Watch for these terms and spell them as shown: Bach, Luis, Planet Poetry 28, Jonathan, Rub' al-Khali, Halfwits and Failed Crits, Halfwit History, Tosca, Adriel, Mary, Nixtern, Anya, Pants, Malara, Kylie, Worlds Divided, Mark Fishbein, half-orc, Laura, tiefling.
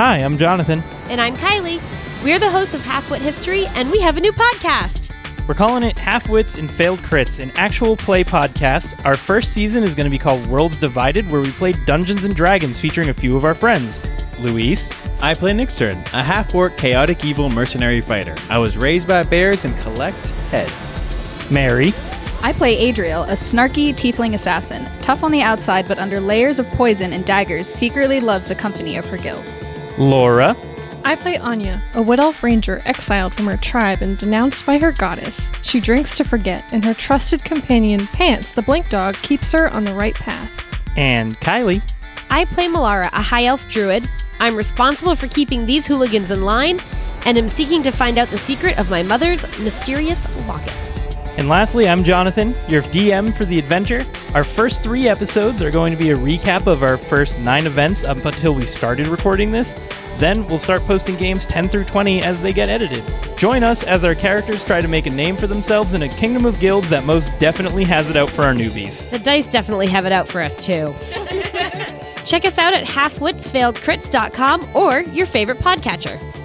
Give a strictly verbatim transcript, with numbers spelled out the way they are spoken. Hi, I'm Jonathan. And I'm Kylie. We're the hosts of Halfwit History, and we have a new podcast. We're calling it Halfwits and Failed Crits, an actual play podcast. Our first season is going to be called Worlds Divided, where we play Dungeons and Dragons featuring a few of our friends. Luis. I play Nixtern, a half-orc, chaotic, evil mercenary fighter. I was raised by bears and collect heads. Mary. I play Adriel, a snarky tiefling assassin. Tough on the outside, but under layers of poison and daggers, secretly loves the company of her guild. Laura. I play Anya, a wood-elf ranger exiled from her tribe and denounced by her goddess. She drinks to forget, and her trusted companion, Pants, the blink dog, keeps her on the right path. And Kylie. I play Malara, a high-elf druid. I'm responsible for keeping these hooligans in line, and am seeking to find out the secret of my mother's mysterious locket. And lastly, I'm Jonathan, your D M for the adventure. Our first three episodes are going to be a recap of our first nine events up until we started recording this. Then we'll start posting games ten through twenty as they get edited. Join us as our characters try to make a name for themselves in a kingdom of guilds that most definitely has it out for our newbies. The dice definitely have it out for us, too. Check us out at half wits failed crits dot com or your favorite podcatcher.